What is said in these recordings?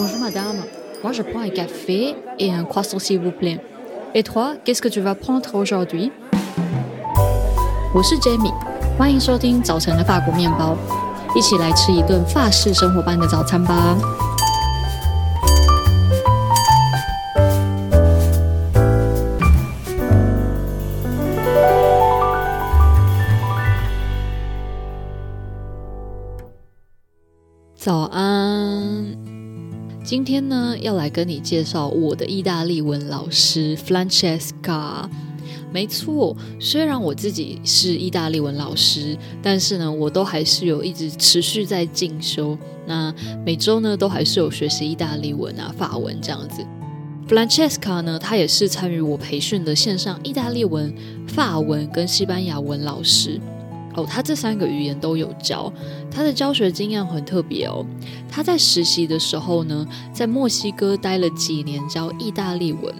Bonjour madame, moi je prends un café et un croissant s'il vous plaît. Et toi, qu'est-ce que tu vas prendre aujourd'hui? 我是 Jamie， 欢迎收听早晨的法国面包，一起来吃一顿法式生活般的早餐吧。早安，今天呢要来跟你介绍我的意大利文老师 Francesca。没错，虽然我自己是意大利文老师，但是呢我都还是有一直持续在进修，那每周呢都还是有学习意大利文啊法文这样子。Francesca 呢，她也是参与我培训的线上意大利文、法文跟西班牙文老师哦，他这三个语言都有教。他的教学经验很特别哦，他在实习的时候呢在墨西哥待了几年教意大利文，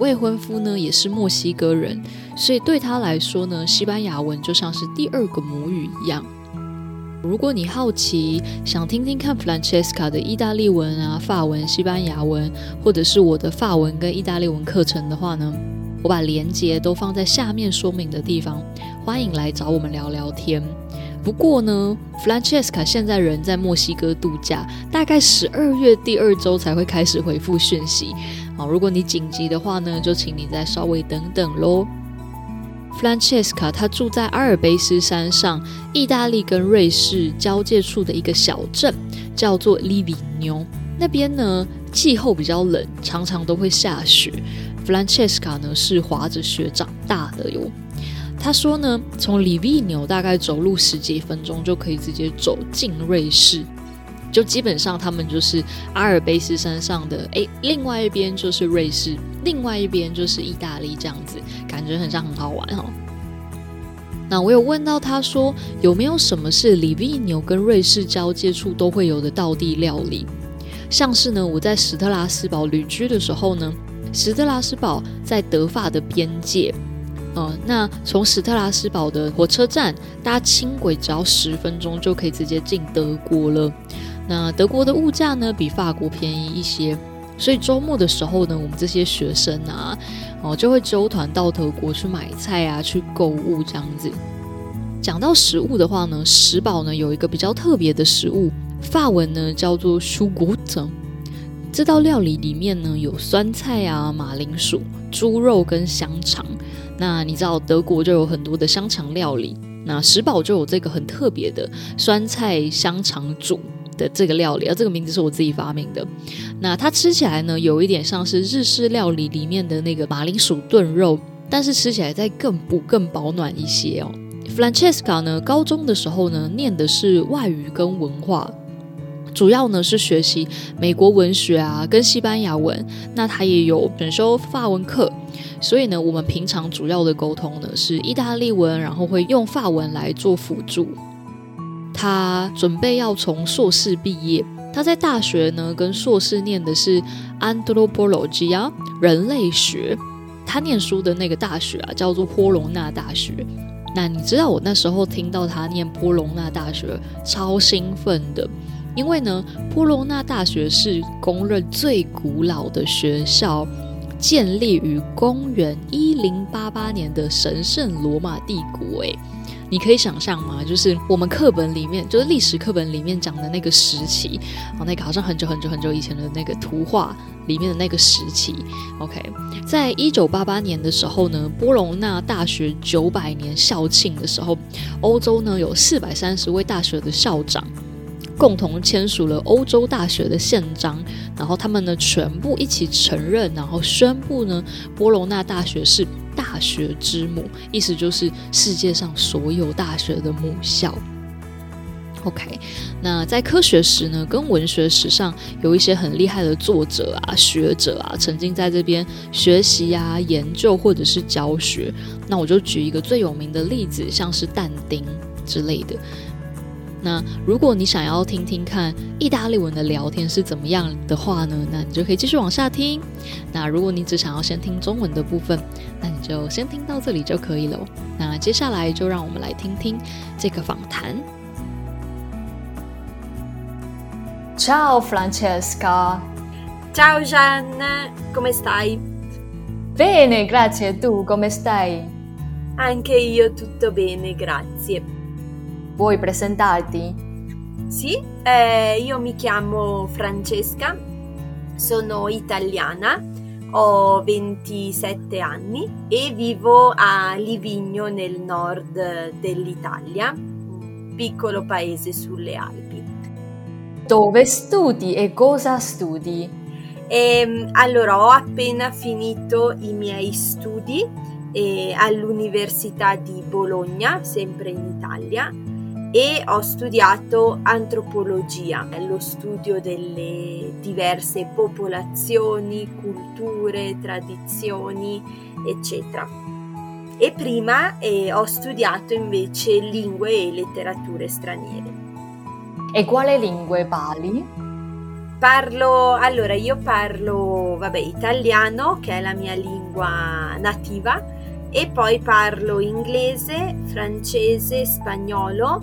未婚夫呢也是墨西哥人，所以对他来说呢西班牙文就像是第二个母语一样。如果你好奇想听听看 Francesca 的意大利文啊、法文、西班牙文，或者是我的法文跟意大利文课程的话呢，我把连结都放在下面说明的地方，欢迎来找我们聊聊天。不过呢 Francesca 现在人在墨西哥度假，大概12月第二周才会开始回复讯息。好，如果你紧急的话呢，就请你再稍微等等咯。Francesca 她住在阿尔卑斯山上意大利跟瑞士交界处的一个小镇，叫做 Livigno。 那边呢气候比较冷，常常都会下雪。Francesca 呢是滑着雪长大的哟。她说呢，从 Livigno 大概走路十几分钟就可以直接走进瑞士，就基本上他们就是阿尔卑斯山上的另外一边就是瑞士，另外一边就是意大利这样子，感觉很像很好玩哦。那我有问到她说有没有什么是 Livigno 跟瑞士交界处都会有的道地料理，像是呢我在史特拉斯堡旅居的时候呢，史特拉斯堡在德法的边界，那从史特拉斯堡的火车站搭轻轨只要10分钟就可以直接进德国了。那德国的物价呢比法国便宜一些，所以周末的时候呢我们这些学生啊，就会纠团到德国去买菜啊、去购物这样子。讲到食物的话呢，食堡呢有一个比较特别的食物，法文呢叫做 Schugotten。这道料理里面呢有酸菜啊、马铃薯、猪肉跟香肠。那你知道德国就有很多的香肠料理，那食堡就有这个很特别的酸菜香肠煮的这个料理，这个名字是我自己发明的。那它吃起来呢有一点像是日式料理里面的那个马铃薯炖肉，但是吃起来再更补更保暖一些哦。Francesca 呢高中的时候呢念的是外语跟文化，主要呢是学习美国文学啊跟西班牙文，那他也有选修法文课，所以呢我们平常主要的沟通呢是意大利文，然后会用法文来做辅助。他准备要从硕士毕业，他在大学呢跟硕士念的是 Antropologia 人类学，他念书的那个大学啊叫做波隆纳大学。那你知道我那时候听到他念波隆纳大学超兴奋的，因为呢波隆纳大学是公认最古老的学校，建立于公元1088年的神圣罗马帝国。你可以想象吗？就是我们课本里面，就是历史课本里面讲的那个时期，那个好像很久很久很久以前的那个图画里面的那个时期。 OK， 在1988年的时候呢，波隆纳大学900年校庆的时候，欧洲呢有430位大学的校长共同签署了欧洲大学的宪章，然后他们呢全部一起承认，然后宣布呢波隆纳大学是大学之母，意思就是世界上所有大学的母校。 OK， 那在科学史呢跟文学史上有一些很厉害的作者啊、学者啊曾经在这边学习啊、研究或者是教学。那我就举一个最有名的例子，像是但丁之类的。那如果你想要听听看意大利文的聊天是怎么样的话呢，那你就可以继续往下听。那如果你只想要先听中文的部分，那你就先听到这里就可以了。那接下来就让我们来听听这个访谈。Ciao Francesca! Ciao Gian, come stai? Bene, grazie. Tu come stai? Anche io tutto bene, grazie. Vuoi presentarti? Sì, io mi chiamo Francesca, sono italiana, ho 27 anni e vivo a Livigno nel nord dell'Italia, un piccolo paese sulle Alpi. Dove studi e cosa studi? Allora, ho appena finito i miei studi all'Università di Bologna, sempre in Italia, e ho studiato antropologia, lo studio delle diverse popolazioni, culture, tradizioni, eccetera. E prima ho studiato invece lingue e letterature straniere. E quale lingue parli? Parlo italiano, che è la mia lingua nativa, e poi parlo inglese, francese, spagnolo,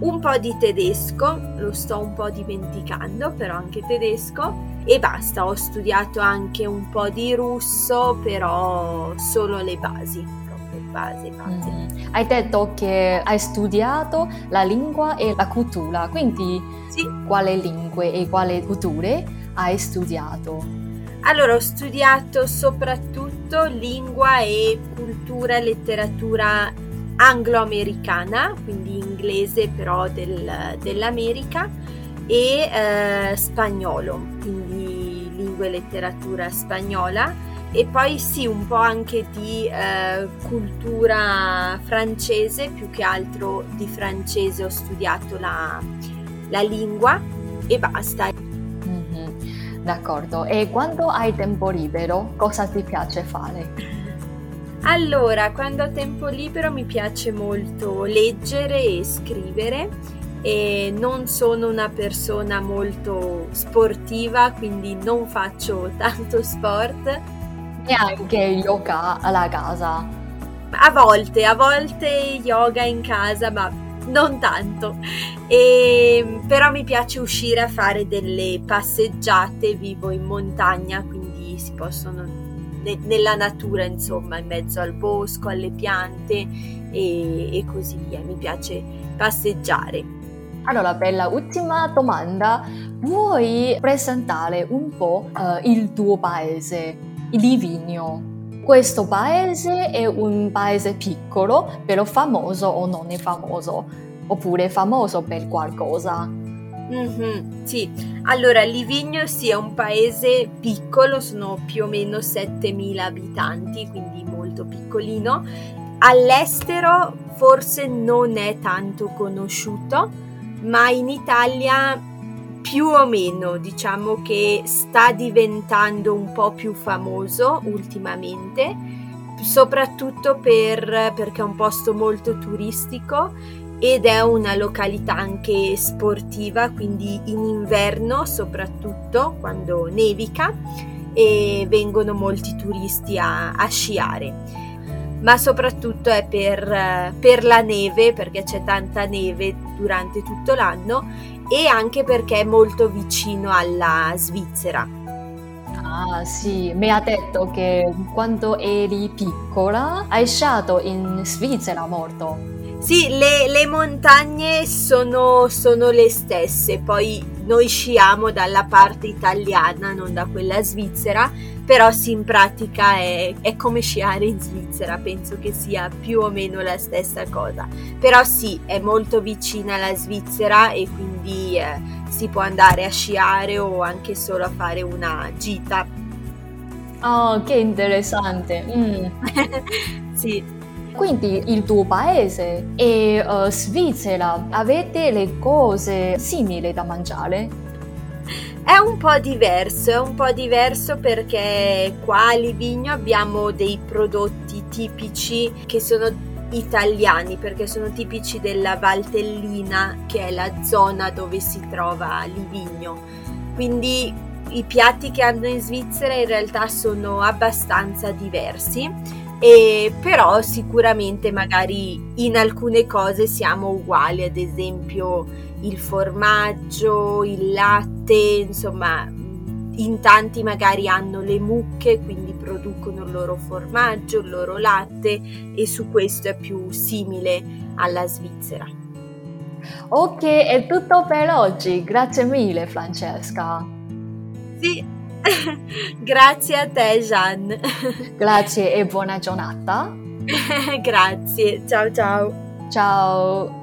un po' di tedesco, lo sto un po' dimenticando, però anche tedesco, e basta. Ho studiato anche un po' di russo, però solo le basi, proprio base. Hai detto che hai studiato la lingua e la cultura, quindi sì. Quale lingue e quale culture hai studiato? Allora, ho studiato soprattutto lingua e cultura e letteratura anglo-americana, quindi inglese però dell'America, e spagnolo, quindi lingua e letteratura spagnola. E poi sì, un po' anche di cultura francese, più che altro di francese ho studiato la lingua e basta. Mm-hmm. D'accordo, e quando hai tempo libero cosa ti piace fare? Allora, quando ho tempo libero mi piace molto leggere e scrivere. E non sono una persona molto sportiva, quindi non faccio tanto sport. E anche yoga alla casa? A volte yoga in casa, ma non tanto. Però mi piace uscire a fare delle passeggiate, vivo in montagna, quindi si possono, nella natura insomma, in mezzo al bosco, alle piante e così via. Mi piace passeggiare. Allora, per la ultima domanda, vuoi presentare un po' il tuo paese? Livigno. Questo paese è un paese piccolo, però famoso o non è famoso, oppure famoso per qualcosa. Mm-hmm, sì, allora Livigno sì, è un paese piccolo, sono più o meno 7.000 abitanti, quindi molto piccolino. All'estero forse non è tanto conosciuto, ma in Italia più o meno, diciamo che sta diventando un po' più famoso ultimamente, soprattutto perché è un posto molto turistico ed è una località anche sportiva, quindi in inverno soprattutto quando nevica e vengono molti turisti a sciare. Ma soprattutto è per la neve, perché c'è tanta neve durante tutto l'anno, e anche perché è molto vicino alla Svizzera. Ah sì, mi ha detto che quando eri piccola hai sciato in Svizzera molto. Sì, le montagne sono le stesse, poi noi sciamo dalla parte italiana, non da quella svizzera, però sì, in pratica è come sciare in Svizzera, penso che sia più o meno la stessa cosa, però sì, è molto vicina alla Svizzera e quindi si può andare a sciare o anche solo a fare una gita. Oh, che interessante! Mm. Sì. Quindi il tuo paese e Svizzera, avete le cose simili da mangiare? È un po' diverso perché qua a Livigno abbiamo dei prodotti tipici che sono italiani, perché sono tipici della Valtellina, che è la zona dove si trova Livigno. Quindi i piatti che hanno in Svizzera in realtà sono abbastanza diversi. e però sicuramente magari in alcune cose siamo uguali, ad esempio il formaggio, il latte, insomma in tanti magari hanno le mucche, quindi producono il loro formaggio, il loro latte, e su questo è più simile alla Svizzera. Ok, è tutto per oggi, grazie mille Francesca. Sì, grazie a te Jean. Grazie e buona giornata. Grazie, ciao ciao. Ciao.